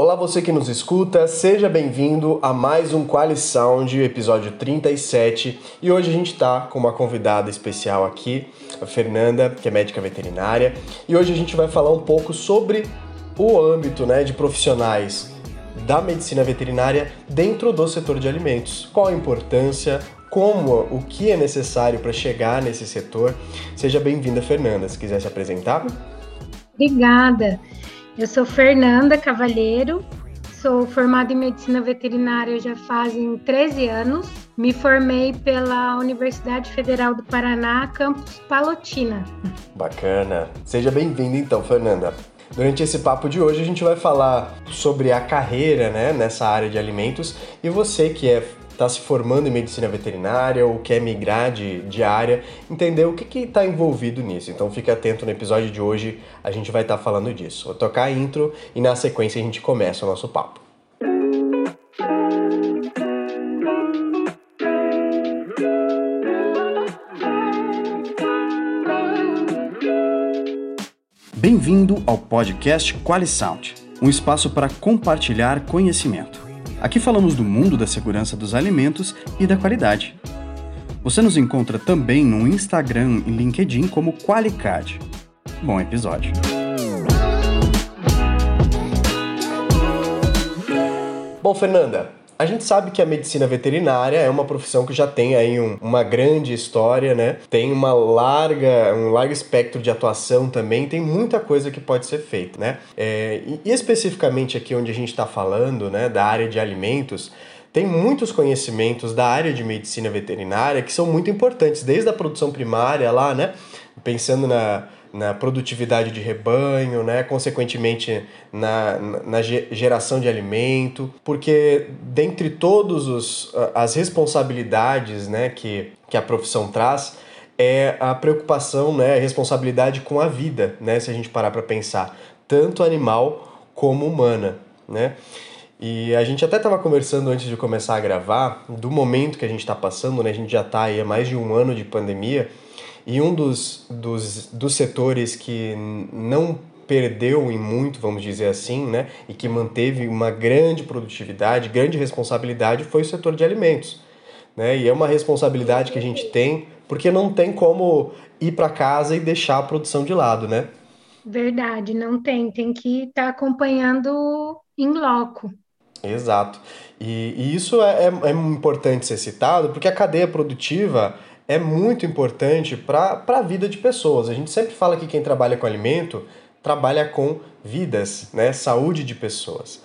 Olá você que nos escuta, seja bem-vindo a mais um QualiSound, episódio 37, e hoje a gente está com uma convidada especial aqui, a Fernanda, que é médica veterinária, e hoje a gente vai falar um pouco sobre o âmbito, né, de profissionais da medicina veterinária dentro do setor de alimentos, qual a importância, como, o que é necessário para chegar nesse setor. Seja bem-vinda, Fernanda, se quiser se apresentar. Obrigada. Eu sou Fernanda Cavalheiro, sou formada em Medicina Veterinária já fazem 13 anos. Me formei pela Universidade Federal do Paraná, Campus Palotina. Bacana! Seja bem-vinda então, Fernanda. Durante esse papo de hoje a gente vai falar sobre a carreira, né, nessa área de alimentos, e você que está se formando em Medicina Veterinária ou quer migrar de área, entender o que está envolvido nisso. Então fica atento, no episódio de hoje a gente vai estar falando disso. Vou tocar a intro e na sequência a gente começa o nosso papo. Bem-vindo ao podcast QualiSound, um espaço para compartilhar conhecimento. Aqui falamos do mundo da segurança dos alimentos e da qualidade. Você nos encontra também no Instagram e LinkedIn como Qualicad. Bom episódio! Bom, Fernanda, a gente sabe que a medicina veterinária é uma profissão que já tem aí uma grande história, né? Tem um largo espectro de atuação também, tem muita coisa que pode ser feita, né? E especificamente aqui onde a gente está falando, né, da área de alimentos, tem muitos conhecimentos da área de medicina veterinária que são muito importantes, desde a produção primária lá, né? Pensando na produtividade de rebanho, né? Consequentemente na geração de alimento, porque dentre todas as responsabilidades, né, que a profissão traz, é a preocupação, né, a responsabilidade com a vida, né, se a gente parar para pensar, tanto animal como humana, né? E a gente até estava conversando antes de começar a gravar, do momento que a gente está passando, né? A gente já está aí há mais de um ano de pandemia, e um dos setores que não perdeu em muito, vamos dizer assim, né, e que manteve uma grande produtividade, grande responsabilidade, foi o setor de alimentos, né? E é uma responsabilidade que a gente tem, porque não tem como ir para casa e deixar a produção de lado, né? Verdade, não tem. Tem que estar acompanhando em loco. Exato. E isso é importante ser citado, porque a cadeia produtiva é muito importante para a vida de pessoas. A gente sempre fala que quem trabalha com alimento trabalha com vidas, né? Saúde de pessoas.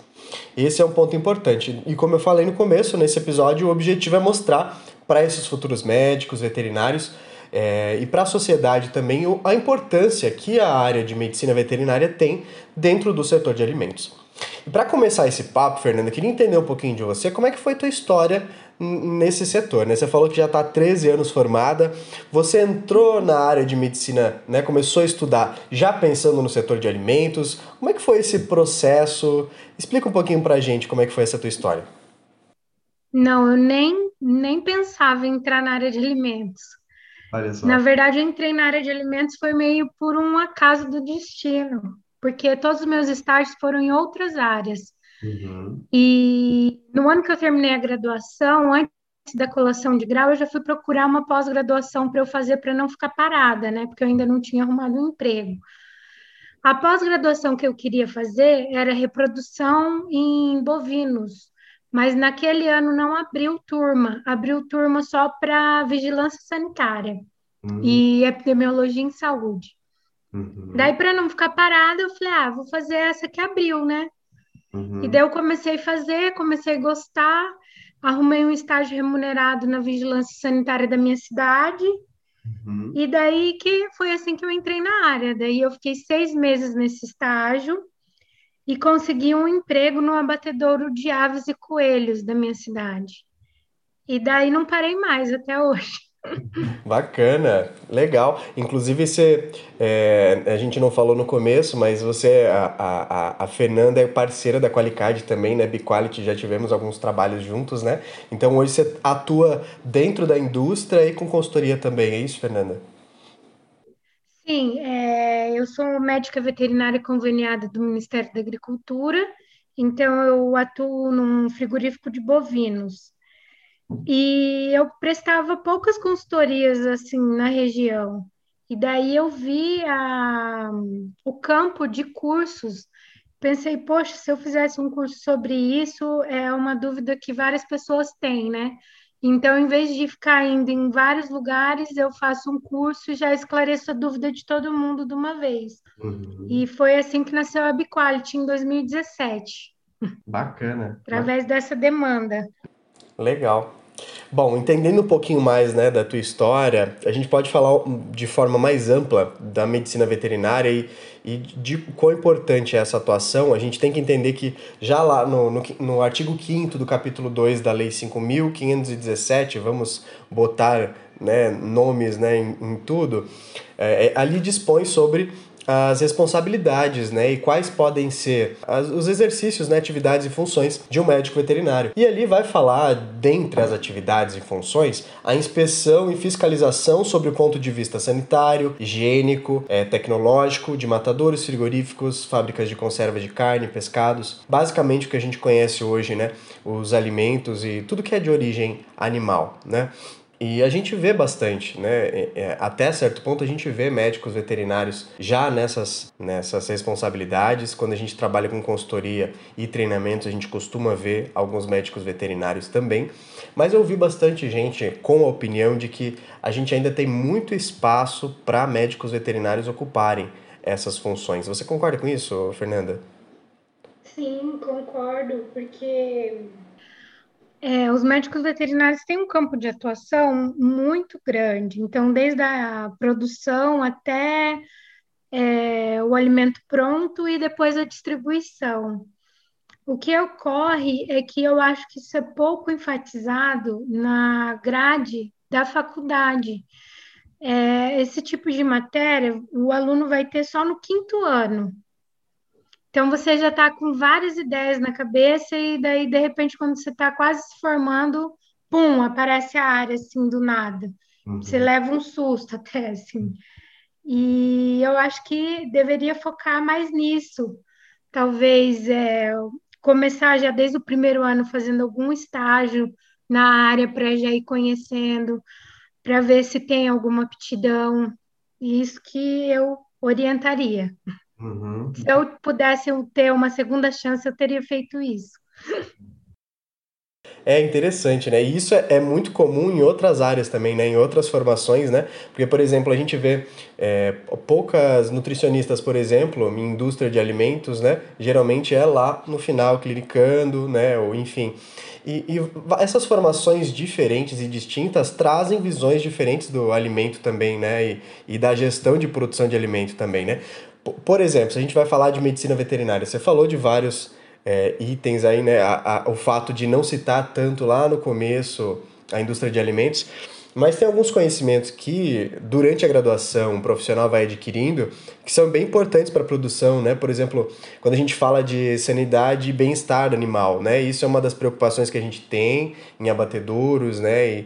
Esse é um ponto importante. E como eu falei no começo, nesse episódio, o objetivo é mostrar para esses futuros médicos, veterinários, e para a sociedade também, a importância que a área de medicina veterinária tem dentro do setor de alimentos. E para começar esse papo, Fernanda, eu queria entender um pouquinho de você, como é que foi a tua história nesse setor, né? Você falou que já está há 13 anos formada, você entrou na área de medicina, né? Começou a estudar já pensando no setor de alimentos, como é que foi esse processo? Explica um pouquinho pra gente como é que foi essa tua história. Não, eu nem pensava em entrar na área de alimentos. Olha só. Na verdade, eu entrei na área de alimentos foi meio por um acaso do destino, porque todos os meus estágios foram em outras áreas. Uhum. E no ano que eu terminei a graduação, antes da colação de grau, eu já fui procurar uma pós-graduação para eu fazer, para não ficar parada, né? Porque eu ainda não tinha arrumado um emprego. A pós-graduação que eu queria fazer era reprodução em bovinos, mas naquele ano não abriu turma só para vigilância sanitária, uhum, e epidemiologia em saúde. Uhum. Daí, para não ficar parada, eu falei, vou fazer essa que abriu, né? Uhum. E daí eu comecei a fazer, comecei a gostar, arrumei um estágio remunerado na vigilância sanitária da minha cidade, uhum, e daí que foi assim que eu entrei na área. Daí eu fiquei 6 meses nesse estágio e consegui um emprego no abatedouro de aves e coelhos da minha cidade. E daí não parei mais até hoje. Bacana, legal. Inclusive, você, a gente não falou no começo, mas você, a Fernanda é parceira da Qualicad também, né? BeQuality, já tivemos alguns trabalhos juntos, né? Então hoje você atua dentro da indústria e com consultoria também, é isso, Fernanda? Sim, eu sou médica veterinária conveniada do Ministério da Agricultura Então, eu atuo num frigorífico de bovinos. E eu prestava poucas consultorias, assim, na região. E daí eu vi o campo de cursos. Pensei, poxa, se eu fizesse um curso sobre isso, é uma dúvida que várias pessoas têm, né? Então, em vez de ficar indo em vários lugares, eu faço um curso e já esclareço a dúvida de todo mundo de uma vez. Uhum. E foi assim que nasceu a BeQuality, em 2017. Bacana. Através dessa demanda. Legal. Bom, entendendo um pouquinho mais, né, da tua história, a gente pode falar de forma mais ampla da medicina veterinária e de quão importante é essa atuação. A gente tem que entender que já lá no artigo 5º do capítulo 2 da Lei 5.517, vamos botar, né, nomes, né, em tudo, ali dispõe sobre as responsabilidades, né, e quais podem ser os exercícios, né, atividades e funções de um médico veterinário. E ali vai falar, dentre as atividades e funções, a inspeção e fiscalização sobre o ponto de vista sanitário, higiênico, tecnológico, de matadouros, frigoríficos, fábricas de conserva de carne, pescados, basicamente o que a gente conhece hoje, né, os alimentos e tudo que é de origem animal, né. E a gente vê bastante, né? Até certo ponto a gente vê médicos veterinários já nessas responsabilidades. Quando a gente trabalha com consultoria e treinamentos, a gente costuma ver alguns médicos veterinários também. Mas eu vi bastante gente com a opinião de que a gente ainda tem muito espaço para médicos veterinários ocuparem essas funções. Você concorda com isso, Fernanda? Sim, concordo, porque... os médicos veterinários têm um campo de atuação muito grande, então desde a produção até o alimento pronto e depois a distribuição. O que ocorre é que eu acho que isso é pouco enfatizado na grade da faculdade. Esse tipo de matéria o aluno vai ter só no 5º ano. Então, você já está com várias ideias na cabeça e daí, de repente, quando você está quase se formando, pum, aparece a área, assim, do nada. Uhum. Você leva um susto até, assim. E eu acho que deveria focar mais nisso. Talvez começar já desde o 1º ano fazendo algum estágio na área para já ir conhecendo, para ver se tem alguma aptidão. Isso que eu orientaria. Uhum. Se eu pudesse ter uma segunda chance, eu teria feito isso. É interessante, né? E isso é muito comum em outras áreas também, né? Em outras formações, né? Porque, por exemplo, a gente vê poucas nutricionistas, por exemplo, em indústria de alimentos, né? Geralmente é lá no final, clinicando, né? Ou enfim. E essas formações diferentes e distintas trazem visões diferentes do alimento também, né? E da gestão de produção de alimento também, né? Por exemplo, se a gente vai falar de medicina veterinária, você falou de vários itens aí, né? O fato de não citar tanto lá no começo a indústria de alimentos, mas tem alguns conhecimentos que, durante a graduação, um profissional vai adquirindo, que são bem importantes para a produção, né? Por exemplo, quando a gente fala de sanidade e bem-estar animal, né? Isso é uma das preocupações que a gente tem em abatedouros, né?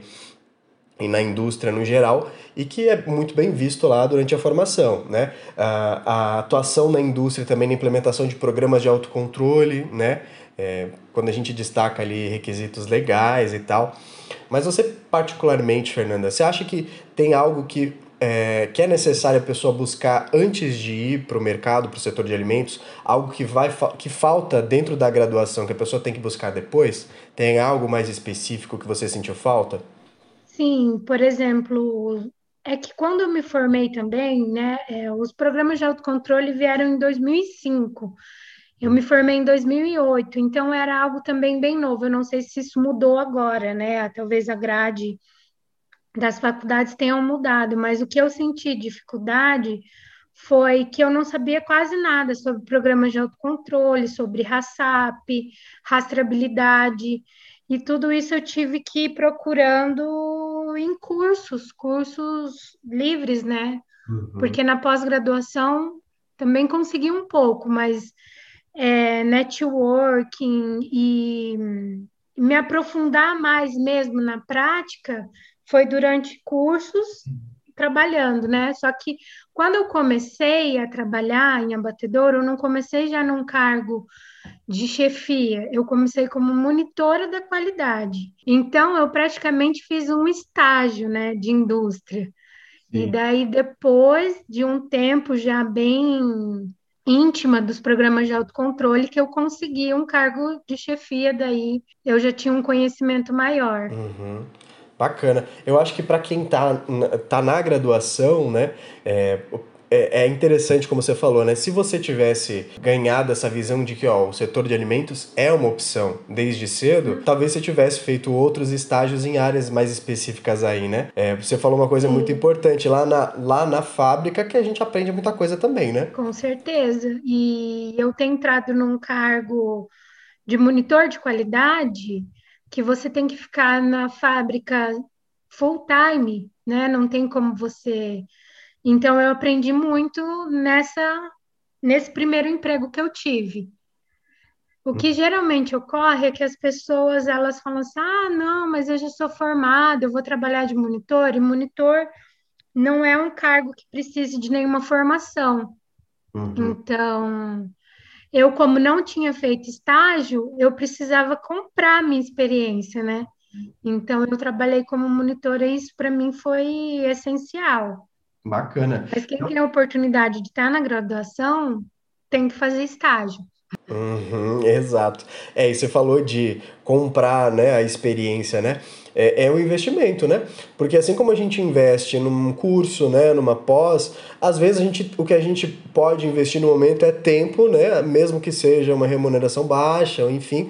E na indústria no geral, e que é muito bem visto lá durante a formação, né? A atuação na indústria também na implementação de programas de autocontrole, né? Quando a gente destaca ali requisitos legais e tal. Mas você particularmente, Fernanda, você acha que tem algo que é necessário a pessoa buscar antes de ir para o mercado, para o setor de alimentos, algo que falta dentro da graduação, que a pessoa tem que buscar depois? Tem algo mais específico que você sentiu falta? Sim, por exemplo, é que quando eu me formei também, né, os programas de autocontrole vieram em 2005, eu me formei em 2008, então era algo também bem novo, eu não sei se isso mudou agora, né, talvez a grade das faculdades tenham mudado, mas o que eu senti dificuldade foi que eu não sabia quase nada sobre programas de autocontrole, sobre RASAP, rastreabilidade, e tudo isso eu tive que ir procurando em cursos livres, né? Uhum. Porque na pós-graduação também consegui um pouco, mas networking e me aprofundar mais mesmo na prática foi durante cursos trabalhando, né? Só que quando eu comecei a trabalhar em abatedouro, eu não comecei já num cargo de chefia, eu comecei como monitora da qualidade. Então, eu praticamente fiz um estágio, né, de indústria. Sim. E daí, depois de um tempo já bem íntima dos programas de autocontrole, que eu consegui um cargo de chefia, daí eu já tinha um conhecimento maior. Uhum. Bacana. Eu acho que para quem tá na graduação, né, é interessante, como você falou, né? Se você tivesse ganhado essa visão de que o setor de alimentos é uma opção desde cedo, talvez você tivesse feito outros estágios em áreas mais específicas aí, né? Você falou uma coisa Sim. muito importante, lá na fábrica, que a gente aprende muita coisa também, né? Com certeza. E eu tenho entrado num cargo de monitor de qualidade, que você tem que ficar na fábrica full time, né? Não tem como você... Então, eu aprendi muito nesse primeiro emprego que eu tive. O que geralmente ocorre é que as pessoas, elas falam assim, não, mas eu já sou formada, eu vou trabalhar de monitor, e monitor não é um cargo que precise de nenhuma formação. Uhum. Então, eu, como não tinha feito estágio, eu precisava comprar minha experiência, né? Então, eu trabalhei como monitora e isso, para mim, foi essencial. Bacana. Mas quem tem a oportunidade de estar na graduação tem que fazer estágio. Uhum, exato. E você falou de comprar, né, a experiência, né? É um investimento, né? Porque assim como a gente investe num curso, né, numa pós, às vezes o que a gente pode investir no momento é tempo, né? Mesmo que seja uma remuneração baixa, enfim.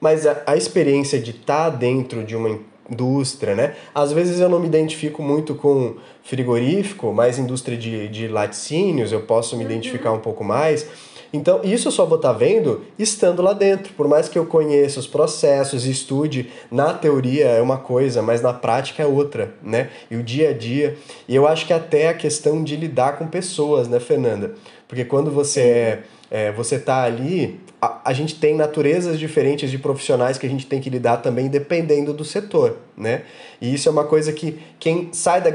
Mas a experiência de estar dentro de uma indústria, né? Às vezes eu não me identifico muito com frigorífico, mas indústria de laticínios, eu posso me identificar um pouco mais. Então, isso eu só vou estar vendo estando lá dentro. Por mais que eu conheça os processos, estude, na teoria é uma coisa, mas na prática é outra, né? E o dia a dia. E eu acho que até a questão de lidar com pessoas, né, Fernanda? Porque quando você está ali, a gente tem naturezas diferentes de profissionais que a gente tem que lidar também dependendo do setor, né? E isso é uma coisa que quem sai da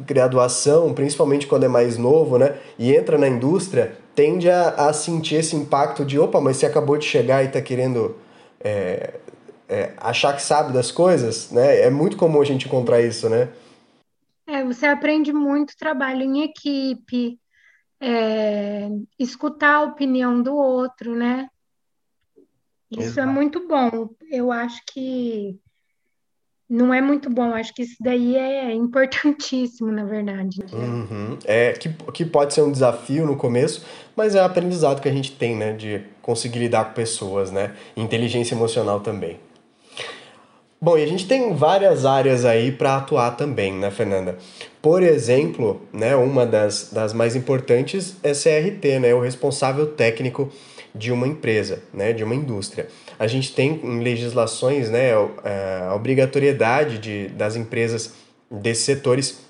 graduação, principalmente quando é mais novo, né, e entra na indústria, tende a sentir esse impacto de, opa, mas você acabou de chegar e está querendo achar que sabe das coisas, né? É muito comum a gente encontrar isso, né? Você aprende muito trabalho em equipe, escutar a opinião do outro, né? Isso Exato. É muito bom. Eu acho que não é muito bom, acho que isso daí é importantíssimo, na verdade. Uhum. Que pode ser um desafio no começo, mas é o aprendizado que a gente tem, né? De conseguir lidar com pessoas, né? Inteligência emocional também. Bom, e a gente tem várias áreas aí para atuar também, né, Fernanda? Por exemplo, né, uma das mais importantes é CRT, né, o responsável técnico de uma empresa, né, de uma indústria. A gente tem em legislações, né, a obrigatoriedade das empresas desses setores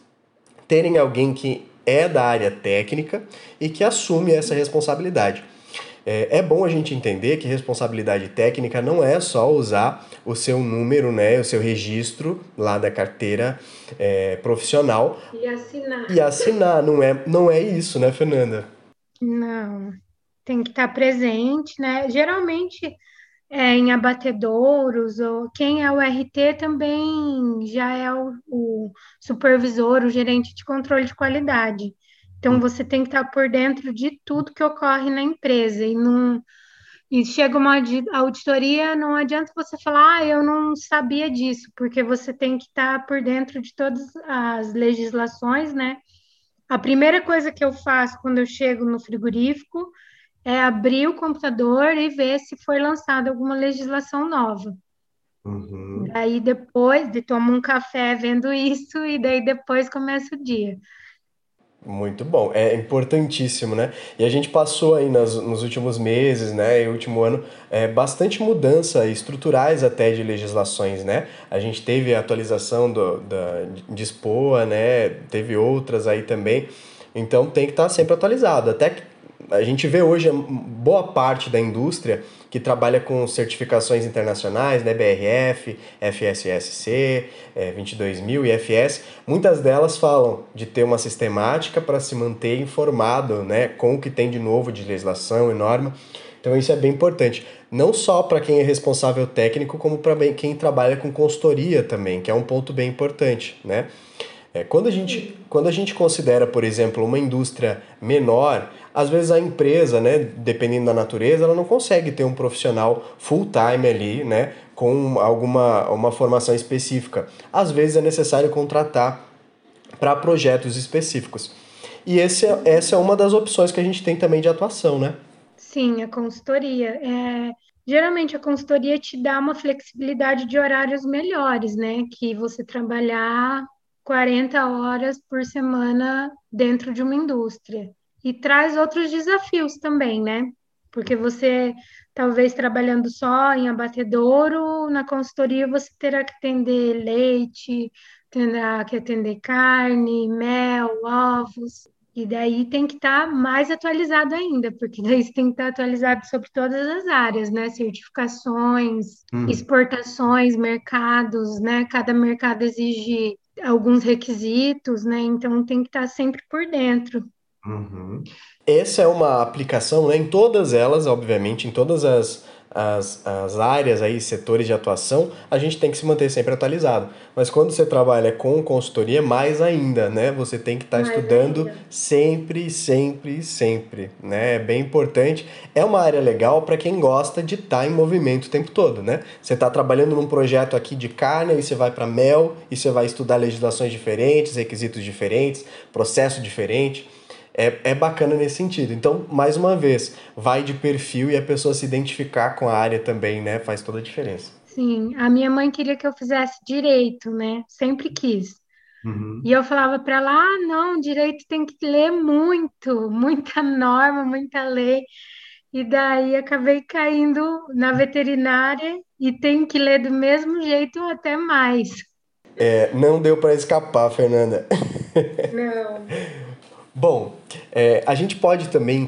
terem alguém que é da área técnica e que assume essa responsabilidade. É bom a gente entender que responsabilidade técnica não é só usar o seu número, né, o seu registro lá da carteira profissional. E assinar. Não é isso, né, Fernanda? Não, tem que estar presente, né? Geralmente em abatedouros, ou quem é o RT também já é o supervisor, o gerente de controle de qualidade. Então, você tem que estar por dentro de tudo que ocorre na empresa. E chega uma auditoria, não adianta você falar, eu não sabia disso, porque você tem que estar por dentro de todas as legislações, né? A primeira coisa que eu faço quando eu chego no frigorífico é abrir o computador e ver se foi lançada alguma legislação nova. Uhum. Daí, depois, tomo um café vendo isso e daí depois começa o dia. Muito bom, é importantíssimo, né? E a gente passou aí nos últimos meses, né, e último ano, bastante mudança estruturais até de legislações, né? A gente teve a atualização da Dispoa, né? Teve outras aí também, então tem que estar sempre atualizado. Até que a gente vê hoje boa parte da indústria que trabalha com certificações internacionais, né, BRF, FSSC, 22.000 e FS, muitas delas falam de ter uma sistemática para se manter informado, né, com o que tem de novo de legislação e norma. Então isso é bem importante, não só para quem é responsável técnico, como para quem trabalha com consultoria também, que é um ponto bem importante, né? Quando a gente considera, por exemplo, uma indústria menor, às vezes a empresa, né, dependendo da natureza, ela não consegue ter um profissional full-time ali, né, com uma formação específica. Às vezes é necessário contratar para projetos específicos. E essa é uma das opções que a gente tem também de atuação, né? Sim, a consultoria. Geralmente a consultoria te dá uma flexibilidade de horários melhores, né? Que você trabalhar 40 horas por semana dentro de uma indústria. E traz outros desafios também, né? Porque você, talvez trabalhando só em abatedouro, na consultoria você terá que atender leite, terá que atender carne, mel, ovos. E daí tem que estar mais atualizado ainda, porque daí você tem que estar atualizado sobre todas as áreas, né? Certificações, exportações, mercados, né? Cada mercado exige alguns requisitos, né? Então tem que estar sempre por dentro. Uhum. Essa é uma aplicação, né, em todas elas, obviamente, em todas as áreas aí, setores de atuação, a gente tem que se manter sempre atualizado. Mas quando você trabalha com consultoria, mais ainda, né? Você tem que estar estudando ainda. sempre, né? É bem importante. É uma área legal para quem gosta de estar em movimento o tempo todo, né? Você está trabalhando num projeto aqui de carne, aí você vai para mel, e você vai estudar legislações diferentes, requisitos diferentes, processo diferente. É bacana nesse sentido. Então, mais uma vez, vai de perfil e a pessoa se identificar com a área também, né? Faz toda a diferença. Sim, a minha mãe queria que eu fizesse direito, né? Sempre quis. Uhum. E eu falava para ela, não, direito tem que ler muito, muita norma, muita lei. E daí acabei caindo na veterinária e tenho que ler do mesmo jeito até mais. Não deu para escapar, Fernanda. Não. Bom, a gente pode também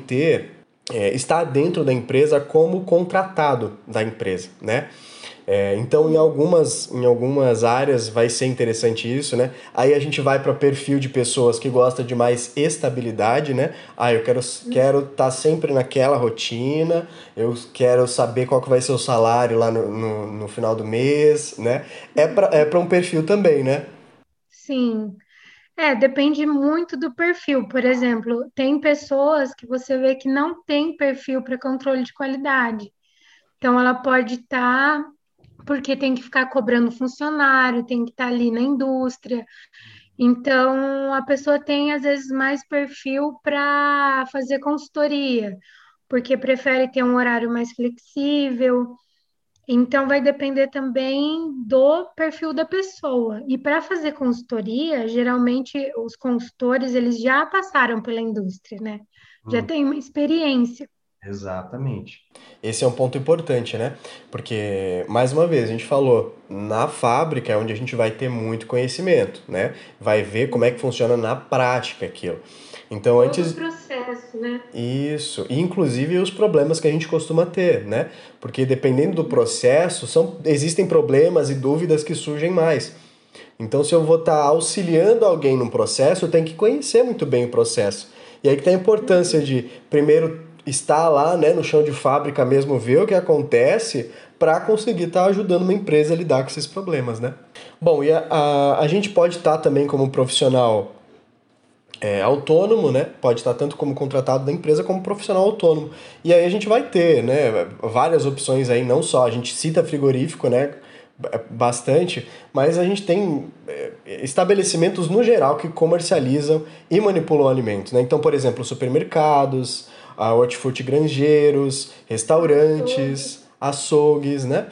estar dentro da empresa como contratado da empresa, né? Então, em algumas áreas vai ser interessante isso, né? Aí a gente vai para perfil de pessoas que gostam de mais estabilidade, né? Eu quero estar sempre naquela rotina, eu quero saber qual que vai ser o salário lá no final do mês, né? É para um perfil também, né? Sim. Depende muito do perfil. Por exemplo, tem pessoas que você vê que não tem perfil para controle de qualidade. Então, ela pode estar, porque tem que ficar cobrando funcionário, tem que estar ali na indústria. Então, a pessoa tem, às vezes, mais perfil para fazer consultoria, porque prefere ter um horário mais flexível. Então, vai depender também do perfil da pessoa. E para fazer consultoria, geralmente os consultores, eles já passaram pela indústria, né? Já tem uma experiência. Exatamente. Esse é um ponto importante, né? Porque, mais uma vez, a gente falou, na fábrica é onde a gente vai ter muito conhecimento, né? Vai ver como é que funciona na prática aquilo. Então, antes... Todo o processo, né? Isso. E, inclusive, os problemas que a gente costuma ter, né? Porque, dependendo do processo, existem problemas e dúvidas que surgem mais. Então, se eu vou estar auxiliando alguém num processo, eu tenho que conhecer muito bem o processo. E aí que tem a importância de, primeiro, estar lá, né, no chão de fábrica mesmo, ver o que acontece, para conseguir estar ajudando uma empresa a lidar com esses problemas, né? Bom, e a gente pode estar também como profissional... autônomo, né? Pode estar tanto como contratado da empresa como profissional autônomo. E aí a gente vai ter, né, várias opções aí, não só a gente cita frigorífico, né, bastante, mas a gente tem estabelecimentos no geral que comercializam e manipulam alimentos, né? Então, por exemplo, supermercados, hortifruti granjeiros, restaurantes, açougues, né?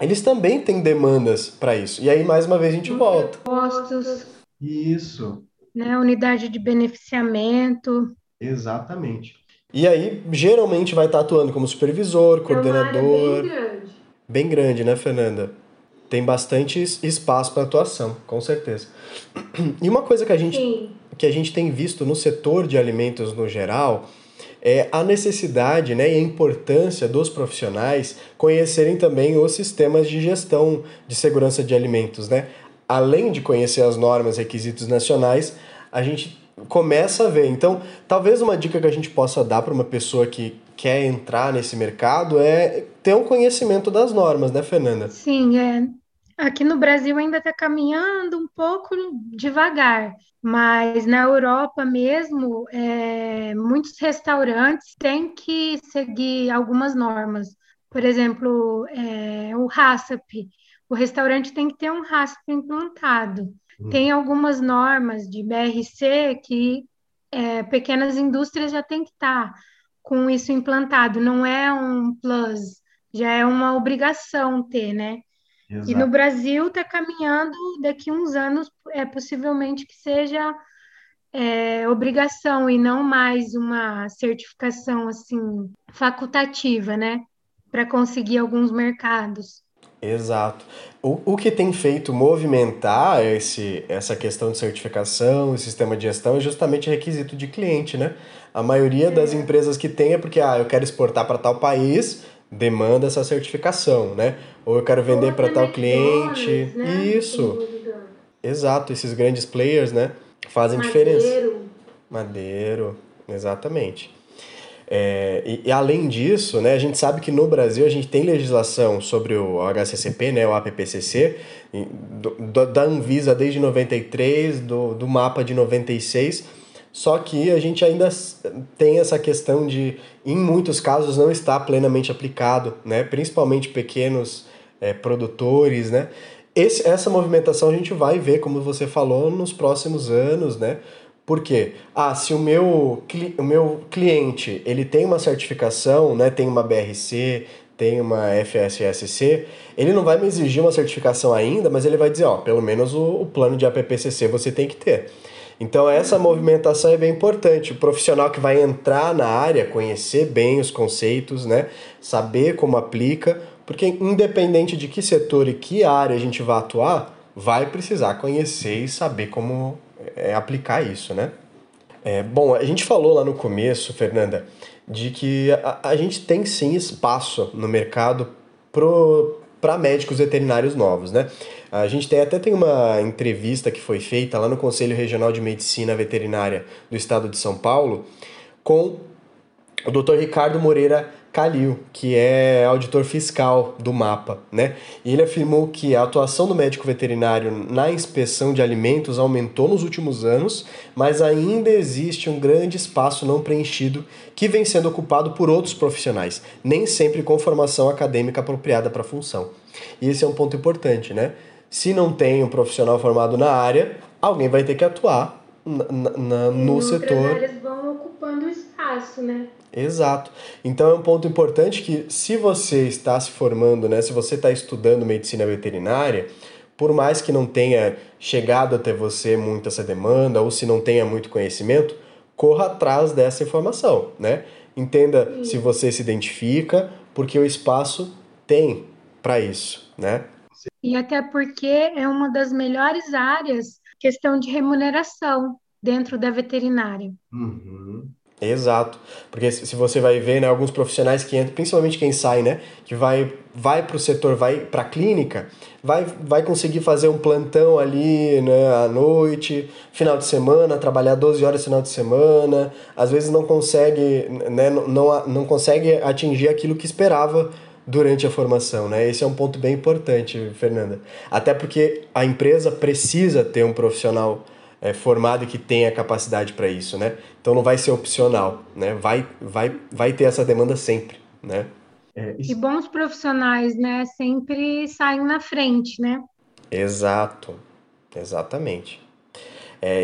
Eles também têm demandas para isso. E aí, mais uma vez, a gente volta. Postos. Isso. Né, unidade de beneficiamento. Exatamente. E aí, geralmente, vai estar atuando como supervisor, coordenador. É bem grande. Bem grande, né, Fernanda? Tem bastante espaço para atuação, com certeza. E uma coisa que a gente tem visto no setor de alimentos no geral é a necessidade, né, e a importância dos profissionais conhecerem também os sistemas de gestão de segurança de alimentos, né? Além de conhecer as normas e requisitos nacionais, a gente começa a ver. Então, talvez uma dica que a gente possa dar para uma pessoa que quer entrar nesse mercado é ter um conhecimento das normas, né, Fernanda? Sim, é. Aqui no Brasil ainda está caminhando um pouco devagar, mas na Europa mesmo, muitos restaurantes têm que seguir algumas normas. Por exemplo, o RASAP. O restaurante tem que ter um RASAP implantado. Tem algumas normas de BRC que pequenas indústrias já têm que estar com isso implantado. Não é um plus, já é uma obrigação ter, né? Exato. E no Brasil está caminhando, daqui a uns anos, possivelmente que seja obrigação e não mais uma certificação assim, facultativa, né? Para conseguir alguns mercados. Exato. O que tem feito movimentar essa questão de certificação, o sistema de gestão, é justamente requisito de cliente, né? A maioria das empresas que tem é porque, eu quero exportar para tal país, demanda essa certificação, né? Ou eu quero vender para tal cliente. Né? Isso. Exato. Esses grandes players, né? Fazem diferença. Madeiro. Exatamente. E além disso, né, a gente sabe que no Brasil a gente tem legislação sobre o HACCP, né, o APPCC, da Anvisa desde 93, do MAPA de 96, só que a gente ainda tem essa questão de, em muitos casos, não está plenamente aplicado, né, principalmente pequenos produtores, né. Essa movimentação a gente vai ver, como você falou, nos próximos anos, né. Por quê? Se o meu cliente ele tem uma certificação, né, tem uma BRC, tem uma FSSC, ele não vai me exigir uma certificação ainda, mas ele vai dizer, pelo menos o plano de APPCC você tem que ter. Então essa movimentação é bem importante. O profissional que vai entrar na área, conhecer bem os conceitos, né, saber como aplica, porque independente de que setor e que área a gente vai atuar, vai precisar conhecer e saber como aplicar isso, né? Bom, a gente falou lá no começo, Fernanda, de que a gente tem sim espaço no mercado para médicos veterinários novos, né? A gente tem uma entrevista que foi feita lá no Conselho Regional de Medicina Veterinária do Estado de São Paulo com o Dr. Ricardo Moreira Calil, que é auditor fiscal do MAPA, né? E ele afirmou que a atuação do médico veterinário na inspeção de alimentos aumentou nos últimos anos, mas ainda existe um grande espaço não preenchido que vem sendo ocupado por outros profissionais, nem sempre com formação acadêmica apropriada para a função. E esse é um ponto importante, né? Se não tem um profissional formado na área, alguém vai ter que atuar no setor. As áreas vão ocupando o espaço, né? Exato. Então é um ponto importante que se você está se formando, né, se você está estudando medicina veterinária, por mais que não tenha chegado até você muito essa demanda ou se não tenha muito conhecimento, corra atrás dessa informação, né? Entenda se você se identifica, porque o espaço tem para isso, né? E até porque é uma das melhores áreas, questão de remuneração dentro da veterinária. Uhum. Exato, porque se você vai ver, né, alguns profissionais que entram, principalmente quem sai, né, que vai para o setor, vai para a clínica, vai conseguir fazer um plantão ali, né, à noite, final de semana, trabalhar 12 horas final de semana, às vezes não consegue, né, não consegue atingir aquilo que esperava durante a formação, né? Esse é um ponto bem importante, Fernanda, até porque a empresa precisa ter um profissional formado e que tenha capacidade para isso, né? Então não vai ser opcional, né? Vai ter essa demanda sempre, né? E bons profissionais, né? Sempre saem na frente, né? Exato, exatamente.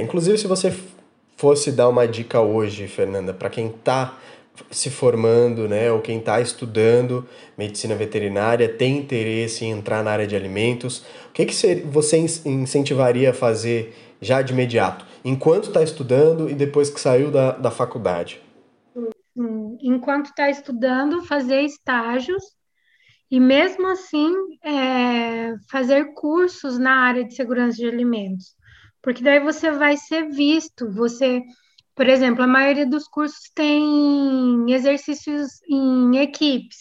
Inclusive, se você fosse dar uma dica hoje, Fernanda, para quem está se formando, né, ou quem está estudando medicina veterinária, tem interesse em entrar na área de alimentos, o que você incentivaria a fazer já de imediato, enquanto está estudando e depois que saiu da faculdade? Enquanto está estudando, fazer estágios e, mesmo assim, fazer cursos na área de segurança de alimentos, porque daí você vai ser visto, você... Por exemplo, a maioria dos cursos tem exercícios em equipes.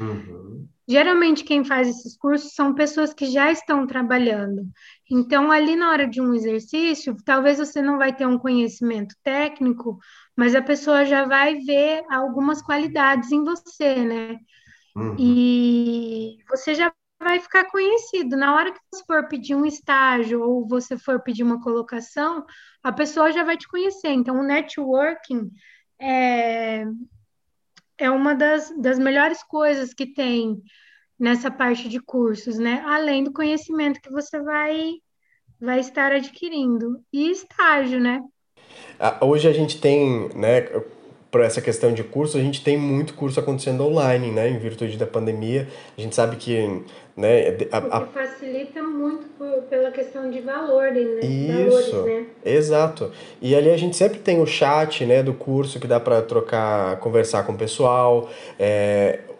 Uhum. Geralmente quem faz esses cursos são pessoas que já estão trabalhando. Então, ali na hora de um exercício, talvez você não vai ter um conhecimento técnico, mas a pessoa já vai ver algumas qualidades em você, né? Uhum. E você já vai ficar conhecido. Na hora que você for pedir um estágio ou você for pedir uma colocação, a pessoa já vai te conhecer. Então, o networking é uma das melhores coisas que tem nessa parte de cursos, né? Além do conhecimento que você vai estar adquirindo. E estágio, né? Hoje a gente tem, né, para essa questão de curso, a gente tem muito curso acontecendo online, né? Em virtude da pandemia, a gente sabe que... Né, Porque facilita muito pela questão de valores, né? Isso, valores, né? Exato. E ali a gente sempre tem o chat, né, do curso que dá para trocar, conversar com o pessoal.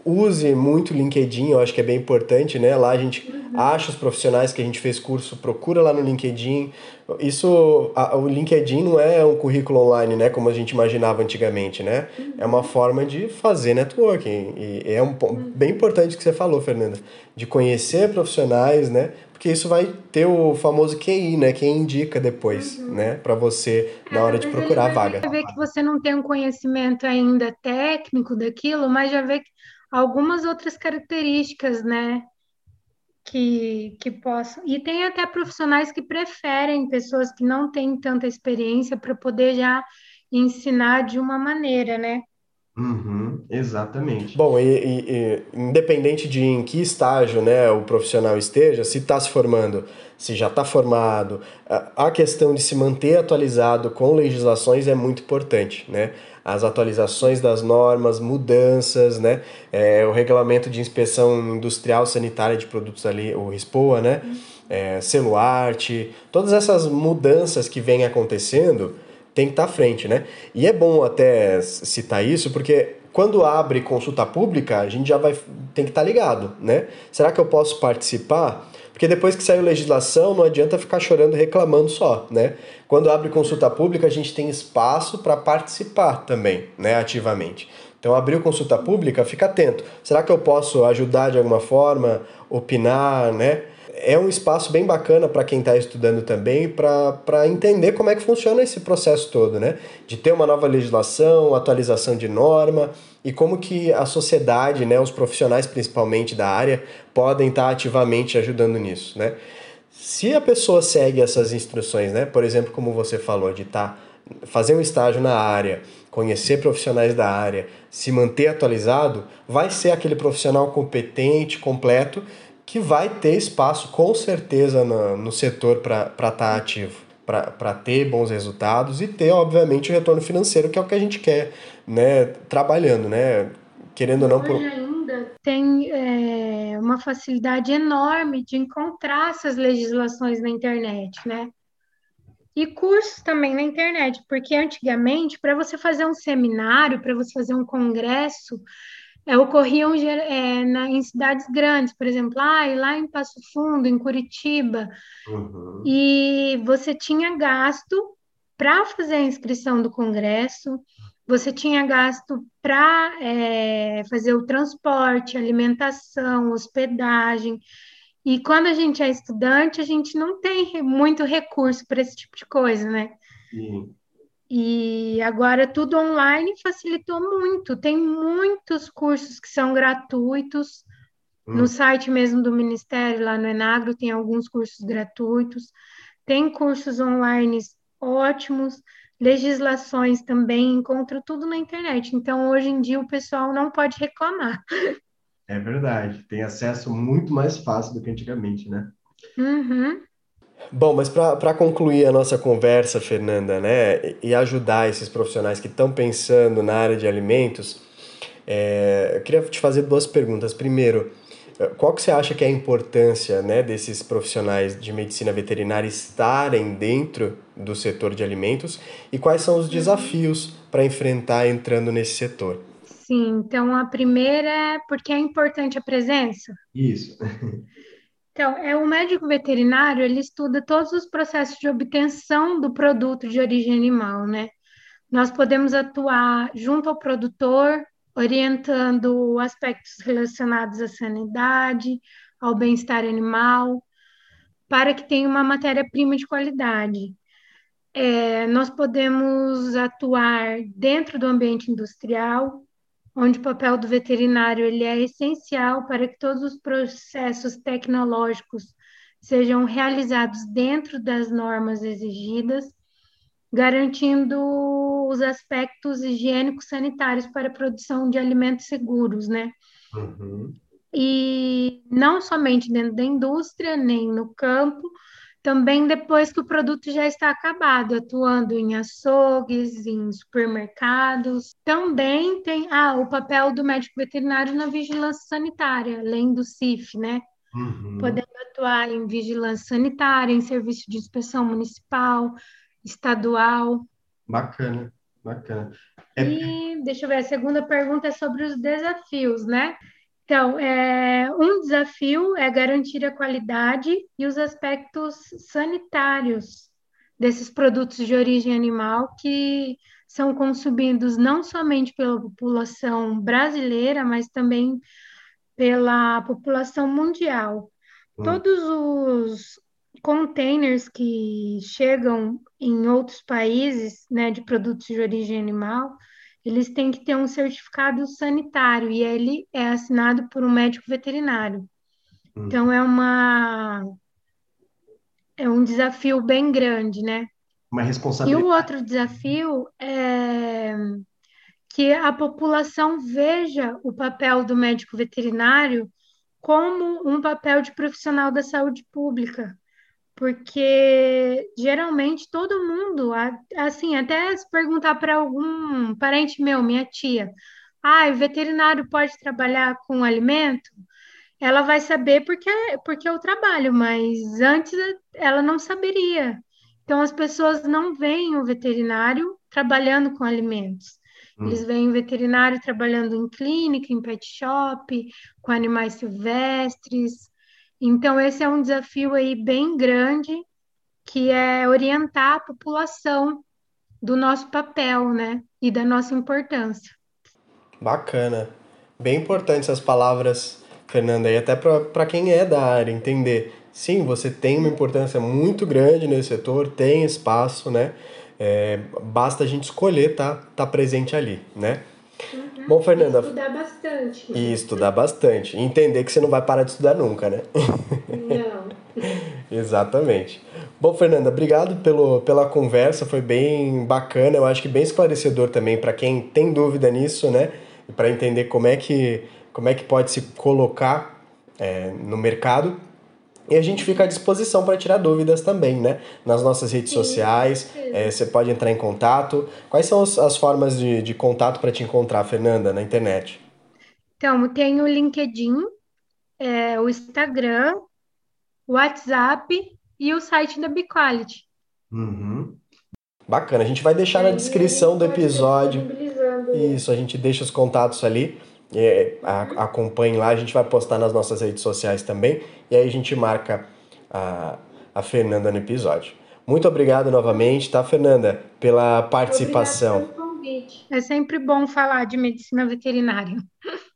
Use muito o LinkedIn, eu acho que é bem importante, né? Lá a gente acha os profissionais que a gente fez curso, procura lá no LinkedIn. Isso, o LinkedIn não é um currículo online, né? Como a gente imaginava antigamente, né? É uma forma de fazer networking. E é um ponto bem importante que você falou, Fernanda, de conhecer profissionais, né? Porque isso vai ter o famoso QI, né? Quem indica depois, né? Para você, na hora de procurar a vaga. Já vê que você não tem um conhecimento ainda técnico daquilo, mas já vê que algumas outras características, né, que possam... E tem até profissionais que preferem pessoas que não têm tanta experiência para poder já ensinar de uma maneira, né? Uhum, exatamente. Bom, e independente de em que estágio, né, o profissional esteja, se está se formando, se já está formado, a questão de se manter atualizado com legislações é muito importante, né? As atualizações das normas, mudanças, né? O Regulamento de Inspeção Industrial Sanitária de Produtos ali, o RISPOA, né? Seluarte, todas essas mudanças que vêm acontecendo tem que estar à frente, né? E é bom até citar isso, porque quando abre consulta pública, a gente já tem que estar ligado, né? Será que eu posso participar? Porque depois que saiu legislação, não adianta ficar chorando e reclamando só, né? Quando abre consulta pública, a gente tem espaço para participar também, né, ativamente. Então, abriu consulta pública, fica atento. Será que eu posso ajudar de alguma forma, opinar, né? É um espaço bem bacana para quem está estudando também, para entender como é que funciona esse processo todo, né? De ter uma nova legislação, atualização de norma e como que a sociedade, né, os profissionais principalmente da área, podem estar ativamente ajudando nisso, né? Se a pessoa segue essas instruções, né, por exemplo, como você falou, de fazer um estágio na área, conhecer profissionais da área, se manter atualizado, vai ser aquele profissional competente, completo, que vai ter espaço, com certeza, no setor para estar ativo, para ter bons resultados e ter, obviamente, o retorno financeiro, que é o que a gente quer, né, trabalhando, né, querendo ou não... Hoje ainda tem uma facilidade enorme de encontrar essas legislações na internet, né? E cursos também na internet, porque antigamente, para você fazer um seminário, para você fazer um congresso... ocorriam em cidades grandes, por exemplo, lá em Passo Fundo, em Curitiba, e você tinha gasto para fazer a inscrição do congresso, você tinha gasto para fazer o transporte, alimentação, hospedagem, e quando a gente é estudante, a gente não tem muito recurso para esse tipo de coisa, né? Sim. E agora tudo online facilitou muito. Tem muitos cursos que são gratuitos. No site mesmo do Ministério, lá no Enagro, tem alguns cursos gratuitos. Tem cursos online ótimos. Legislações também, encontro tudo na internet. Então, hoje em dia, o pessoal não pode reclamar. É verdade. Tem acesso muito mais fácil do que antigamente, né? Uhum. Bom, mas para concluir a nossa conversa, Fernanda, né, e ajudar esses profissionais que estão pensando na área de alimentos, eu queria te fazer duas perguntas. Primeiro, qual que você acha que é a importância, né, desses profissionais de medicina veterinária estarem dentro do setor de alimentos e quais são os desafios para enfrentar entrando nesse setor? Sim, então a primeira é porque é importante a presença. Isso. Então, o médico veterinário, ele estuda todos os processos de obtenção do produto de origem animal, né? Nós podemos atuar junto ao produtor, orientando aspectos relacionados à sanidade, ao bem-estar animal, para que tenha uma matéria-prima de qualidade. Nós podemos atuar dentro do ambiente industrial, onde o papel do veterinário ele é essencial para que todos os processos tecnológicos sejam realizados dentro das normas exigidas, garantindo os aspectos higiênicos sanitários para a produção de alimentos seguros, né? Uhum. E não somente dentro da indústria, nem no campo, também depois que o produto já está acabado, atuando em açougues, em supermercados. Também tem o papel do médico veterinário na vigilância sanitária, além do SIF, né? Uhum. Podendo atuar em vigilância sanitária, em serviço de inspeção municipal, estadual. Bacana, bacana. E, deixa eu ver, a segunda pergunta é sobre os desafios, né? Então, um desafio é garantir a qualidade e os aspectos sanitários desses produtos de origem animal que são consumidos não somente pela população brasileira, mas também pela população mundial. Todos os containers que chegam em outros países, né, de produtos de origem animal, eles têm que ter um certificado sanitário e ele é assinado por um médico veterinário. Então, é um desafio bem grande, né? Uma responsabilidade. E o outro desafio é que a população veja o papel do médico veterinário como um papel de profissional da saúde pública. Porque geralmente todo mundo, assim, até se perguntar para algum parente meu, minha tia, o veterinário pode trabalhar com alimento? Ela vai saber porque eu trabalho, mas antes ela não saberia. Então as pessoas não veem o veterinário trabalhando com alimentos. Eles veem o veterinário trabalhando em clínica, em pet shop, com animais silvestres. Então, esse é um desafio aí bem grande, que é orientar a população do nosso papel, né? E da nossa importância. Bacana. Bem importantes essas palavras, Fernanda, e até para quem é da área entender. Sim, você tem uma importância muito grande nesse setor, tem espaço, né? Basta a gente escolher tá presente ali, né? Bom, Fernanda, estudar bastante. E estudar bastante. E entender que você não vai parar de estudar nunca, né? Não. Exatamente. Bom, Fernanda, obrigado pela conversa, foi bem bacana, eu acho que bem esclarecedor também para quem tem dúvida nisso, né? E para entender como é que pode se colocar no mercado. E a gente fica à disposição para tirar dúvidas também, né? Nas nossas redes sociais, você pode entrar em contato. Quais são as formas de contato para te encontrar, Fernanda, na internet? Então, tem o LinkedIn, o Instagram, o WhatsApp e o site da BeQuality. Uhum. Bacana, a gente vai deixar na descrição do episódio. Isso, a gente deixa os contatos ali. Acompanhe lá, a gente vai postar nas nossas redes sociais também, e aí a gente marca a Fernanda no episódio. Muito obrigado novamente, tá, Fernanda, pela participação. Obrigado pelo convite. É sempre bom falar de medicina veterinária.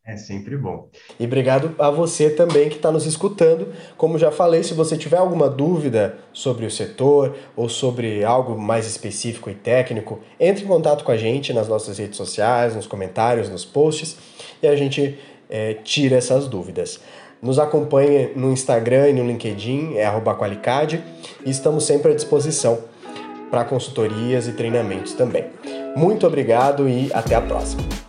É sempre bom. E obrigado a você também que está nos escutando. Como já falei, se você tiver alguma dúvida sobre o setor ou sobre algo mais específico e técnico, entre em contato com a gente nas nossas redes sociais, nos comentários, nos posts, e a gente tira essas dúvidas. Nos acompanhe no Instagram e no LinkedIn, @Qualicad, e estamos sempre à disposição para consultorias e treinamentos também. Muito obrigado e até a próxima.